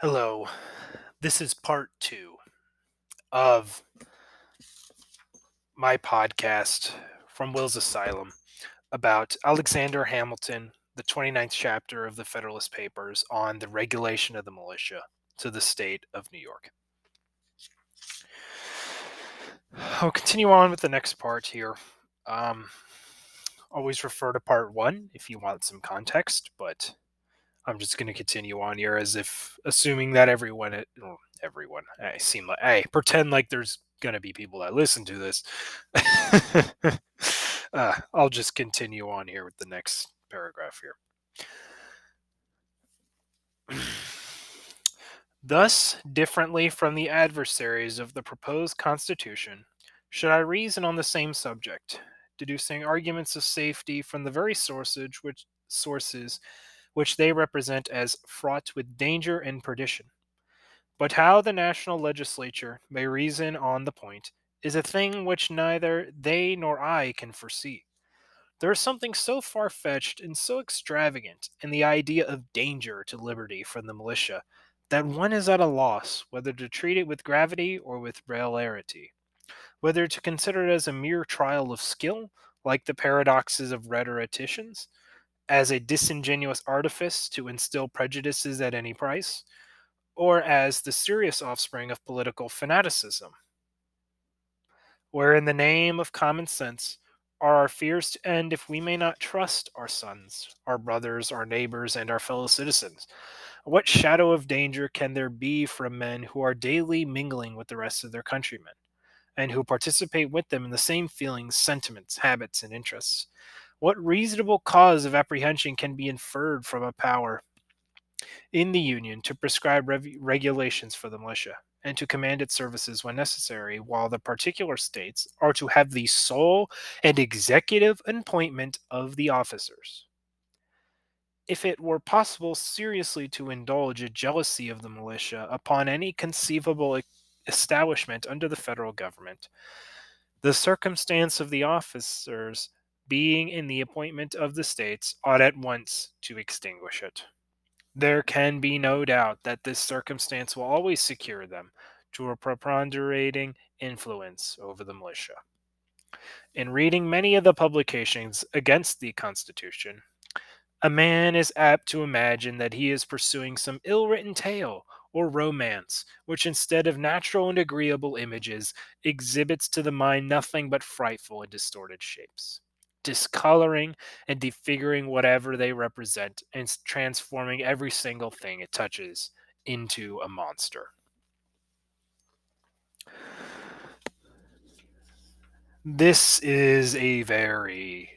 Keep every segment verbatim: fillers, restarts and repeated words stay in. Hello, this is part two of my podcast from Will's Asylum about Alexander Hamilton, the twenty-ninth chapter of the Federalist Papers on the regulation of the militia to the state of New York. I'll continue on with the next part here. Um, always refer to part one if you want some context, but I'm just going to continue on here as if assuming that everyone, everyone, I seem like, I pretend like there's going to be people that listen to this. uh, I'll just continue on here with the next paragraph here. Thus, differently from the adversaries of the proposed Constitution, should I reason on the same subject, deducing arguments of safety from the very sources which sources which they represent as fraught with danger and perdition. But how the national legislature may reason on the point is a thing which neither they nor I can foresee. There is something so far-fetched and so extravagant in the idea of danger to liberty from the militia that one is at a loss whether to treat it with gravity or with hilarity, whether to consider it as a mere trial of skill, like the paradoxes of rhetoricians, as a disingenuous artifice to instill prejudices at any price, or as the serious offspring of political fanaticism, where in the name of common sense are our fears to end if we may not trust our sons, our brothers, our neighbors, and our fellow citizens. What shadow of danger can there be from men who are daily mingling with the rest of their countrymen, and who participate with them in the same feelings, sentiments, habits, and interests? What reasonable cause of apprehension can be inferred from a power in the Union to prescribe rev- regulations for the militia and to command its services when necessary, while the particular states are to have the sole and executive appointment of the officers? If it were possible seriously to indulge a jealousy of the militia upon any conceivable establishment under the federal government, the circumstance of the officers being in the appointment of the states ought at once to extinguish it. There can be no doubt that this circumstance will always secure them to a preponderating influence over the militia. In reading many of the publications against the Constitution, a man is apt to imagine that he is pursuing some ill-written tale or romance, which instead of natural and agreeable images, exhibits to the mind nothing but frightful and distorted shapes, discoloring and defiguring whatever they represent and transforming every single thing it touches into a monster. This is a very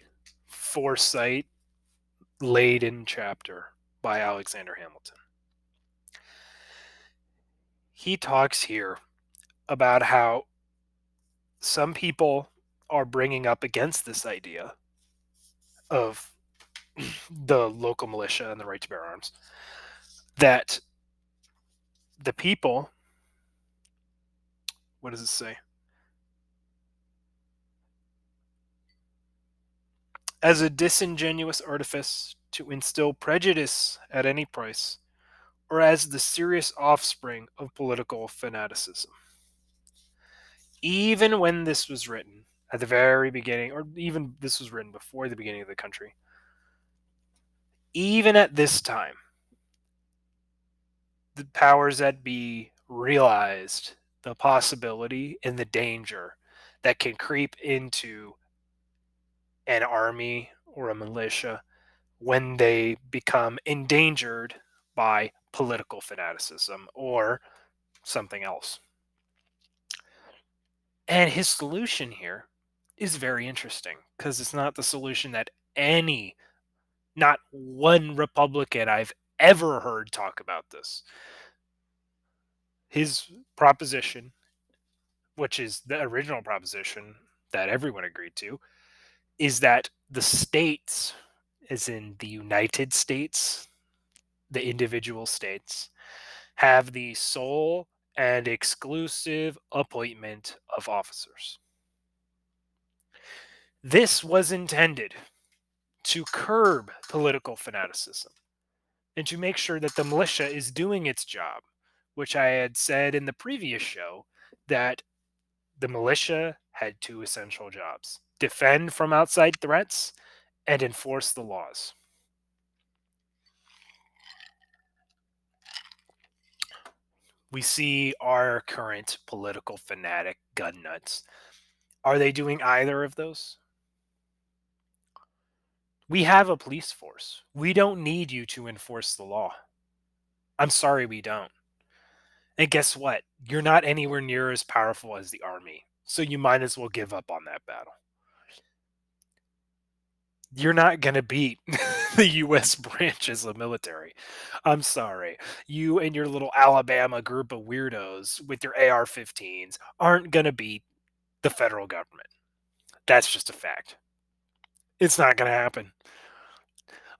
foresight-laden chapter by Alexander Hamilton. He talks here about how some people are bringing up against this idea of the local militia and the right to bear arms, that the people, what does it say? As a disingenuous artifice to instill prejudice at any price, or as the serious offspring of political fanaticism. Even when this was written, at the very beginning, or even this was written before the beginning of the country, even at this time, the powers that be realized the possibility and the danger that can creep into an army or a militia when they become endangered by political fanaticism or something else. And his solution here is very interesting, because it's not the solution that any, not one Republican I've ever heard talk about this. His proposition, which is the original proposition that everyone agreed to, is that the states, as in the United States, the individual states, have the sole and exclusive appointment of officers. This was intended to curb political fanaticism and to make sure that the militia is doing its job which I had said in the previous show that the militia had two essential jobs: defend from outside threats and enforce the laws. We see our current political fanatic gun nuts. Are they doing either of those? We have a police force. We don't need you to enforce the law. I'm sorry, we don't. And guess what? You're not anywhere near as powerful as the army, so you might as well give up on that battle. You're not going to beat the U S branches of military. I'm sorry. You and your little Alabama group of weirdos with your A R fifteens aren't going to beat the federal government. That's just a fact. It's not going to happen.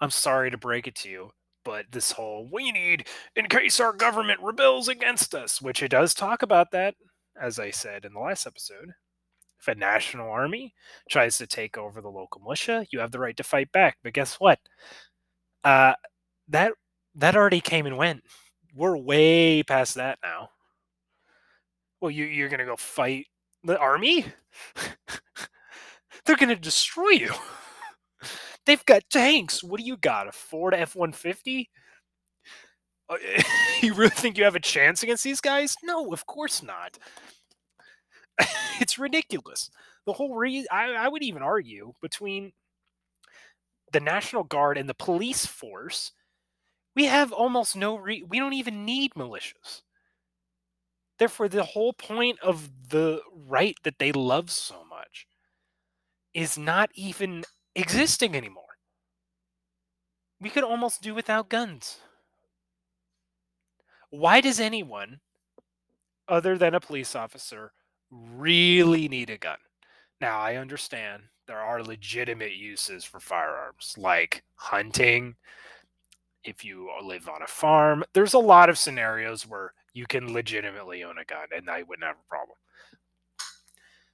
I'm sorry to break it to you, but this whole "we need in case our government rebels against us," which it does talk about that, as I said in the last episode. If a national army tries to take over the local militia, you have the right to fight back. But guess what? Uh, that that already came and went. We're way past that now. Well, you, you're going to go fight the army? They're going to destroy you. They've got tanks. What do you got? A Ford F one fifty? You really think you have a chance against these guys? No, of course not. It's ridiculous. The whole reason, I, I would even argue, between the National Guard and the police force, we have almost no, re- we don't even need militias. Therefore, the whole point of the right that they love so much is not even existing anymore. We could almost do without guns. Why does anyone other than a police officer really need a gun? Now, I understand there are legitimate uses for firearms, like hunting. If you live on a farm, there's a lot of scenarios where you can legitimately own a gun, and I wouldn't have a problem.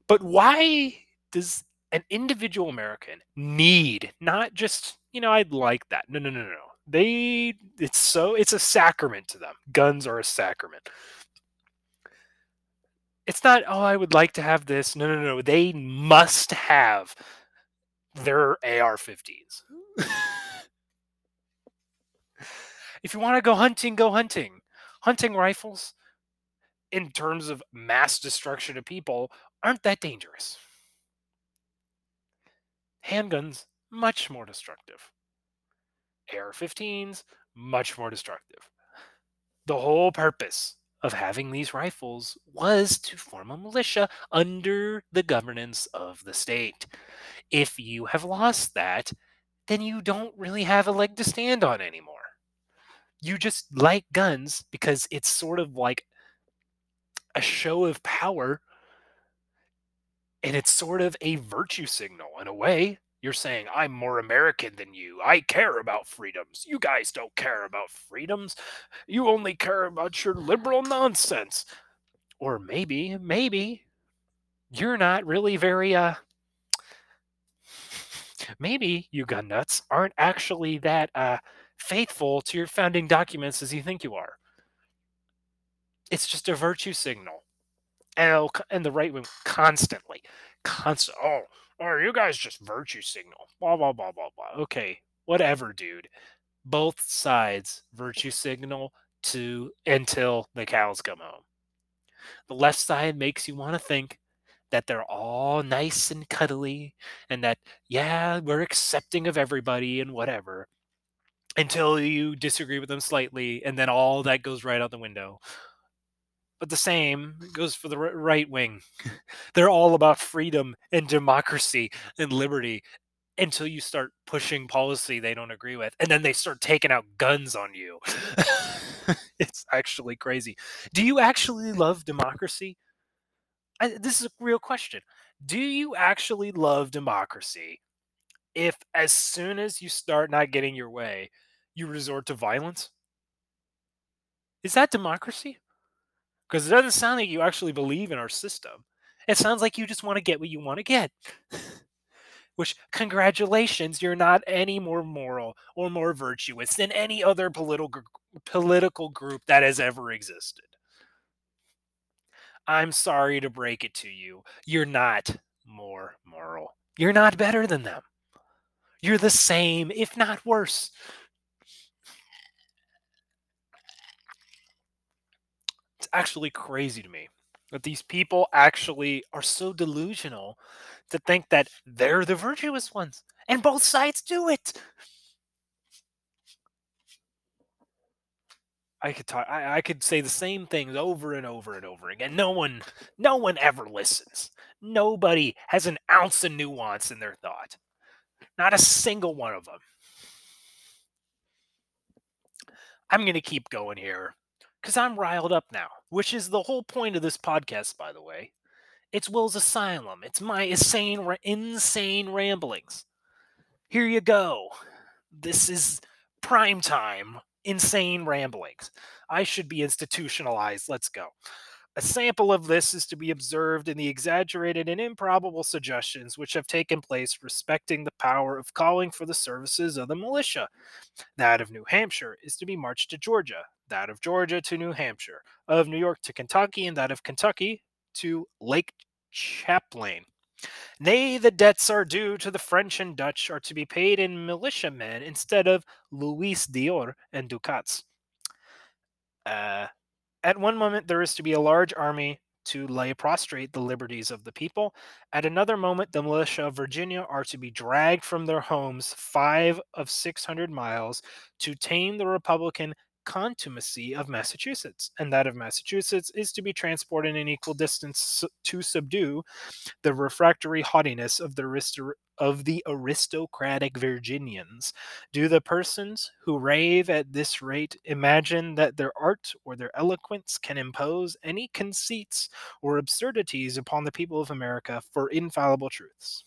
But why does an individual American need, not just, you know, I'd like that. No, no, no, no. They, it's so, it's a sacrament to them. Guns are a sacrament. It's not, oh, I would like to have this. No, no, no. They must have their A R fifteens. If you want to go hunting, go hunting. Hunting rifles, in terms of mass destruction of people, aren't that dangerous. Handguns, much more destructive. A R fifteens, much more destructive. The whole purpose of having these rifles was to form a militia under the governance of the state. If you have lost that, then you don't really have a leg to stand on anymore. You just like guns because it's sort of like a show of power, and it's sort of a virtue signal in a way. You're saying, I'm more American than you. I care about freedoms. You guys don't care about freedoms. You only care about your liberal nonsense. Or maybe, maybe, you're not really very, uh, maybe you gun nuts aren't actually that uh, faithful to your founding documents as you think you are. It's just a virtue signal. And, and the right wing constantly, constant. Oh, or you guys just virtue signal, blah, blah, blah, blah, blah. Okay, whatever, dude. Both sides virtue signal to until the cows come home. The left side makes you want to think that they're all nice and cuddly and that, yeah, we're accepting of everybody and whatever, until you disagree with them slightly, and then all that goes right out the window. But the same goes for the right wing. They're all about freedom and democracy and liberty until you start pushing policy they don't agree with. And then they start taking out guns on you. It's actually crazy. Do you actually love democracy? I, this is a real question. Do you actually love democracy if, as soon as you start not getting your way, you resort to violence? Is that democracy? Because it doesn't sound like you actually believe in our system. It sounds like you just want to get what you want to get. Which, congratulations, you're not any more moral or more virtuous than any other political political group that has ever existed. I'm sorry to break it to you. You're not more moral. You're not better than them. You're the same, if not worse. It's actually crazy to me that these people actually are so delusional to think that they're the virtuous ones. And both sides do it. I could talk, I, I could say the same things over and over and over again. No one, no one ever listens. Nobody has an ounce of nuance in their thought. Not a single one of them. I'm going to keep going here because I'm riled up now, which is the whole point of this podcast, by the way. It's Will's Asylum. It's my insane, insane ramblings. Here you go. This is prime time. Insane ramblings. I should be institutionalized. Let's go. A sample of this is to be observed in the exaggerated and improbable suggestions which have taken place respecting the power of calling for the services of the militia. That of New Hampshire is to be marched to Georgia, that of Georgia to New Hampshire, of New York to Kentucky, and that of Kentucky to Lake Champlain. Nay, the debts are due to the French and Dutch are to be paid in militiamen instead of louis d'or and ducats. Uh, at one moment there is to be a large army to lay prostrate the liberties of the people. At another moment the militia of Virginia are to be dragged from their homes five of six hundred miles to tame the Republican contumacy of Massachusetts, and that of Massachusetts is to be transported an equal distance to subdue the refractory haughtiness of the aristo- of the aristocratic Virginians. Do the persons who rave at this rate imagine that their art or their eloquence can impose any conceits or absurdities upon the people of America for infallible truths?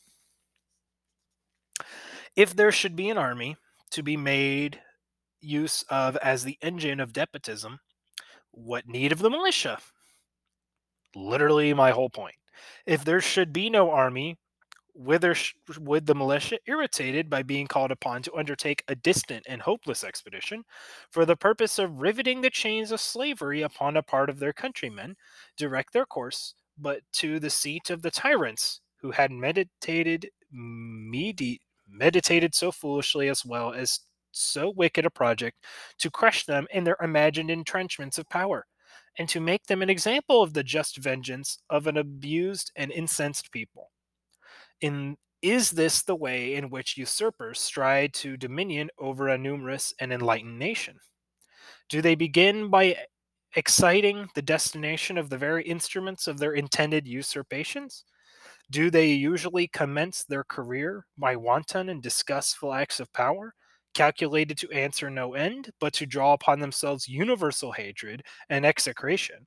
If there should be an army to be made use of as the engine of despotism, what need of the militia? Literally my whole point. If there should be no army, whither sh- would the militia, irritated by being called upon to undertake a distant and hopeless expedition for the purpose of riveting the chains of slavery upon a part of their countrymen, direct their course but to the seat of the tyrants who had meditated medi- meditated so foolishly as well as so wicked a project to crush them in their imagined entrenchments of power, and to make them an example of the just vengeance of an abused and incensed people. In is this the way in which usurpers stride to dominion over a numerous and enlightened nation? Do they begin by exciting the destination of the very instruments of their intended usurpations? Do they usually commence their career by wanton and disgustful acts of power, calculated to answer no end, but to draw upon themselves universal hatred and execration?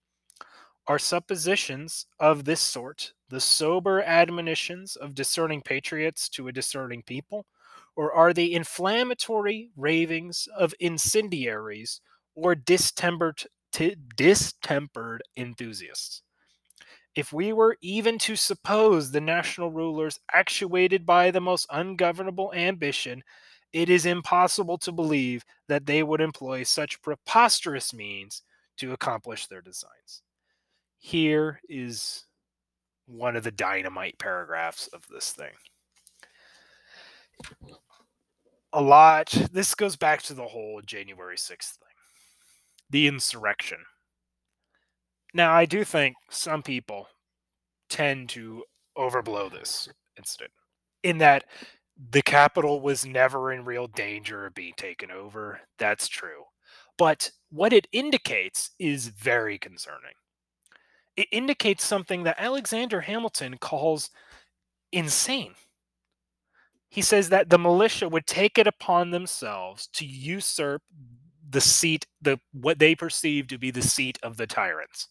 Are suppositions of this sort the sober admonitions of discerning patriots to a discerning people, or are they inflammatory ravings of incendiaries or distempered, t- distempered enthusiasts? If we were even to suppose the national rulers actuated by the most ungovernable ambition, it is impossible to believe that they would employ such preposterous means to accomplish their designs. Here is one of the dynamite paragraphs of this thing. A lot, this goes back to the whole January sixth thing, the insurrection. Now, I do think some people tend to overblow this incident in that the capital was never in real danger of being taken over. That's true. But what it indicates is very concerning. It indicates something that Alexander Hamilton calls insane. He says that the militia would take it upon themselves to usurp the seat, the what they perceive to be the seat of the tyrants.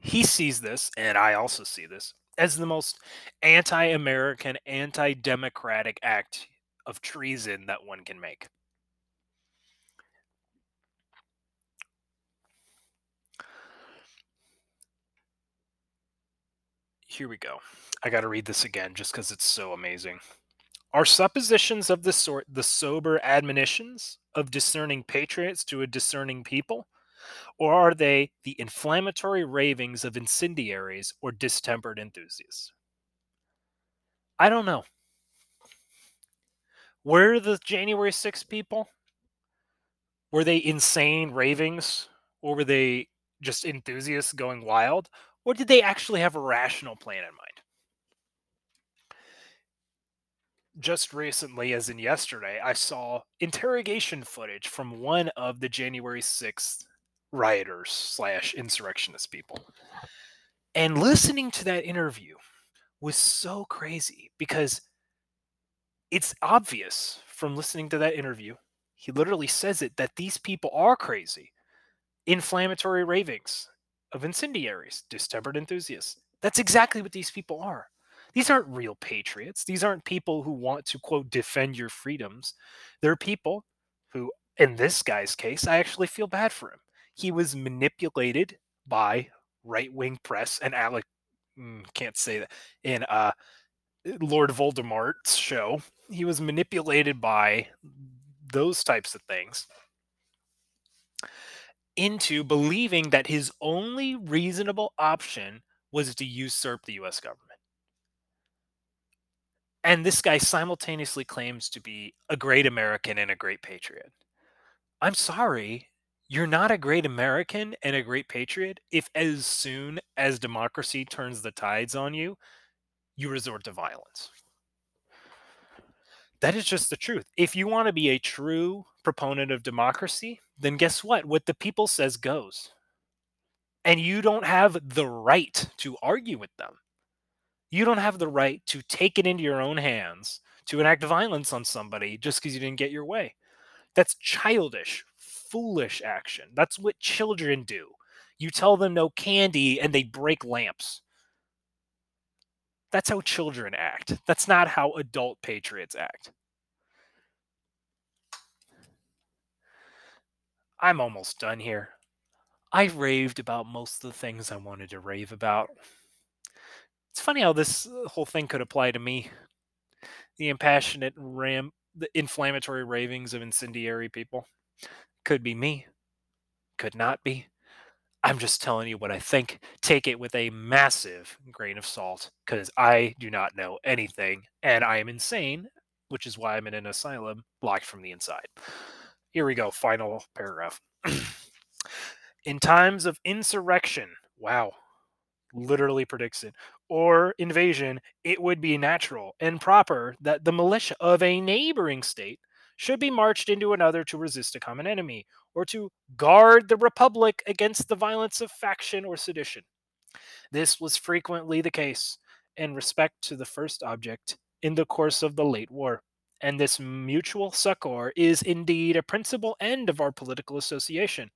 He sees this, and I also see this, as the most anti-American, anti-democratic act of treason that one can make. Here we go. I got to read this again just because it's so amazing. Are suppositions of this sort the sober admonitions of discerning patriots to a discerning people, Or are they the inflammatory ravings of incendiaries or distempered enthusiasts? I don't know. Were the January sixth people? Were they insane ravings? Or were they just enthusiasts going wild? Or did they actually have a rational plan in mind? Just recently, as in yesterday, I saw interrogation footage from one of the January sixth rioters slash insurrectionist people. And listening to that interview was so crazy because it's obvious from listening to that interview, he literally says it, that these people are crazy. Inflammatory ravings of incendiaries, distempered enthusiasts. That's exactly what these people are. These aren't real patriots. These aren't people who want to, quote, defend your freedoms. They're people who, in this guy's case, I actually feel bad for him. He was manipulated by right-wing press and Alec, can't say that, in uh, Lord Voldemort's show. He was manipulated by those types of things into believing that his only reasonable option was to usurp the U S government. And this guy simultaneously claims to be a great American and a great patriot. I'm sorry, you're not a great American and a great patriot if as soon as democracy turns the tides on you, you resort to violence. That is just the truth. If you want to be a true proponent of democracy, then guess what? What the people says goes. And you don't have the right to argue with them. You don't have the right to take it into your own hands to enact violence on somebody just because you didn't get your way. That's childish, foolish action. That's what children do. You tell them no candy and they break lamps. That's how children act. That's not how adult patriots act. I'm almost done here. I raved about most of the things I wanted to rave about. It's funny how this whole thing could apply to me. The impassionate ram, the inflammatory ravings of incendiary people. Could be me. Could not be. I'm just telling you what I think. Take it with a massive grain of salt, because I do not know anything, and I am insane, which is why I'm in an asylum, locked from the inside. Here we go, final paragraph. In times of insurrection, wow, literally predicts it, or invasion, it would be natural and proper that the militia of a neighboring state should be marched into another to resist a common enemy, or to guard the republic against the violence of faction or sedition. This was frequently the case in respect to the first object in the course of the late war, and this mutual succor is indeed a principal end of our political association.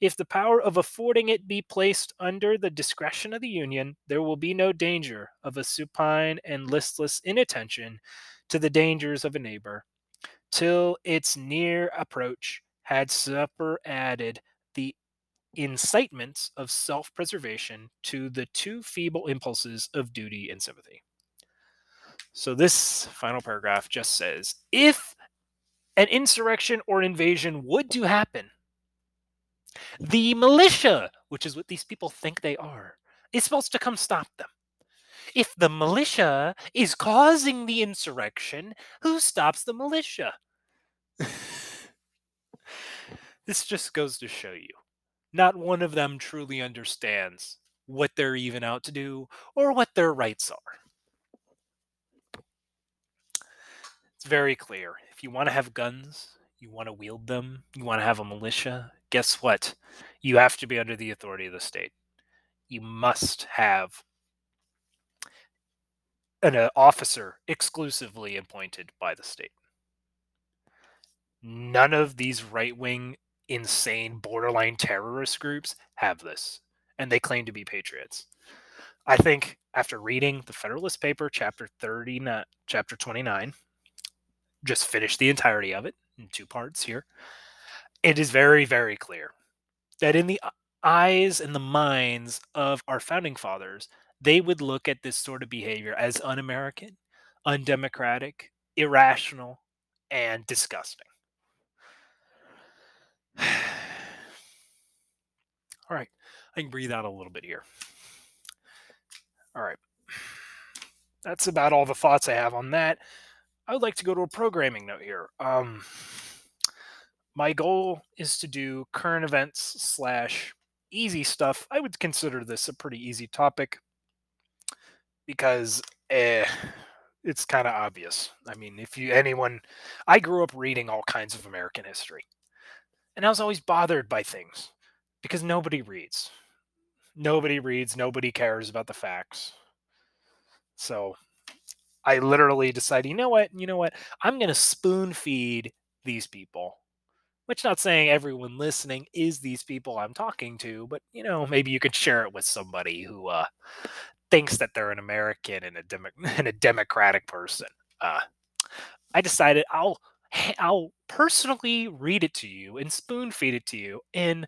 If the power of affording it be placed under the discretion of the Union, there will be no danger of a supine and listless inattention to the dangers of a neighbor, till its near approach had superadded the incitements of self-preservation to the too feeble impulses of duty and sympathy. So this final paragraph just says, if an insurrection or an invasion would to happen, the militia, which is what these people think they are, is supposed to come stop them. If the militia is causing the insurrection, who stops the militia? This just goes to show you, not one of them truly understands what they're even out to do or what their rights are. It's very clear. If you want to have guns, you want to wield them, you want to have a militia, guess what? You have to be under the authority of the state. You must have an uh, officer exclusively appointed by the state. None of these right-wing, insane, borderline terrorist groups have this, and they claim to be patriots. I think after reading the Federalist Paper, chapter thirty-nine, chapter twenty-nine, just finished the entirety of it in two parts here, it is very, very clear that in the eyes and the minds of our founding fathers, they would look at this sort of behavior as un-American, undemocratic, irrational, and disgusting. All right, I can breathe out a little bit here. All right, that's about all the thoughts I have on that. I would like to go to a programming note here. Um, my goal is to do current events slash easy stuff. I would consider this a pretty easy topic because eh, it's kind of obvious. I mean, if you anyone, I grew up reading all kinds of American history, and I was always bothered by things because nobody reads. Nobody reads. Nobody cares about the facts. So I literally decided, you know what? You know what? I'm going to spoon feed these people, which not saying everyone listening is these people I'm talking to, but, you know, maybe you could share it with somebody who uh, thinks that they're an American and a, dem- and a democratic person. Uh, I decided I'll, I'll personally read it to you and spoon feed it to you in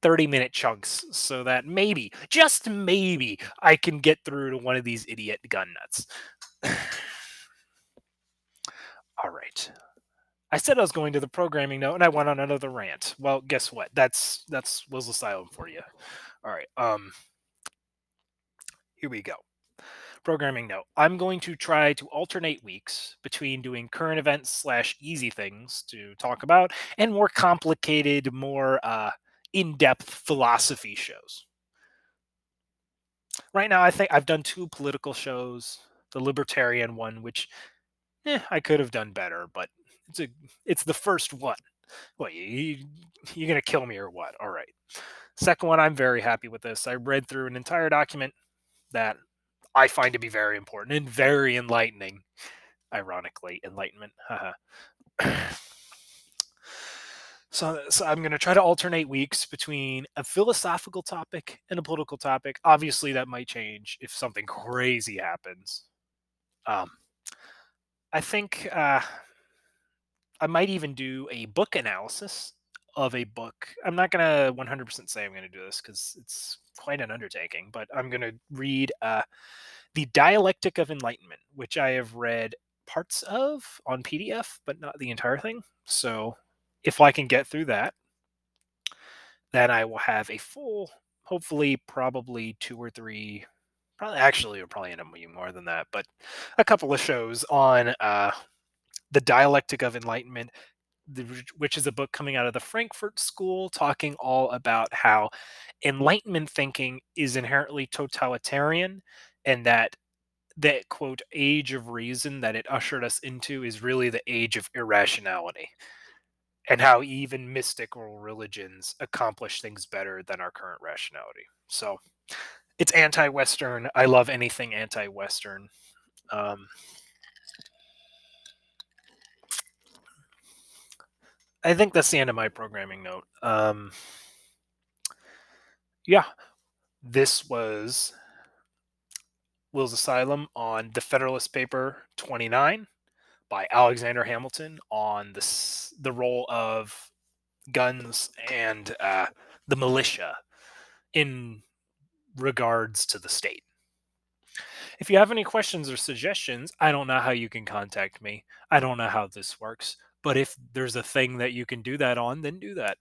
thirty minute chunks so that maybe, just maybe, I can get through to one of these idiot gun nuts. All right. I said I was going to the programming note and I went on another rant. Well, guess what? That's that's Will's Asylum for you. All right. Um here we go. Programming note. I'm going to try to alternate weeks between doing current events slash easy things to talk about and more complicated, more uh in-depth philosophy shows. Right now, I think I've done two political shows, the libertarian one, which eh, I could have done better, but it's a it's the first one. What, you, you, you're going to kill me or what? All right. Second one, I'm very happy with this. I read through an entire document that I find to be very important and very enlightening. Ironically, enlightenment. So, so I'm going to try to alternate weeks between a philosophical topic and a political topic. Obviously, that might change if something crazy happens. Um, I think uh, I might even do a book analysis of a book. I'm not going to one hundred percent say I'm going to do this because it's quite an undertaking, but I'm going to read uh, The Dialectic of Enlightenment, which I have read parts of on P D F, but not the entire thing. So if I can get through that, then I will have a full, hopefully, probably two or three, probably actually, it'll probably end up being more than that, but a couple of shows on uh, the Dialectic of Enlightenment, the, which is a book coming out of the Frankfurt School, talking all about how Enlightenment thinking is inherently totalitarian and that that, quote, age of reason that it ushered us into is really the age of irrationality. And how even mystical religions accomplish things better than our current rationality. So it's anti-Western. I love anything anti-Western. Um, I think that's the end of my programming note. Um, yeah, this was Will's Asylum on the Federalist Paper twenty-nine. By Alexander Hamilton on the, the role of guns and uh, the militia in regards to the state. If you have any questions or suggestions, I don't know how you can contact me. I don't know how this works, but if there's a thing that you can do that on, then do that.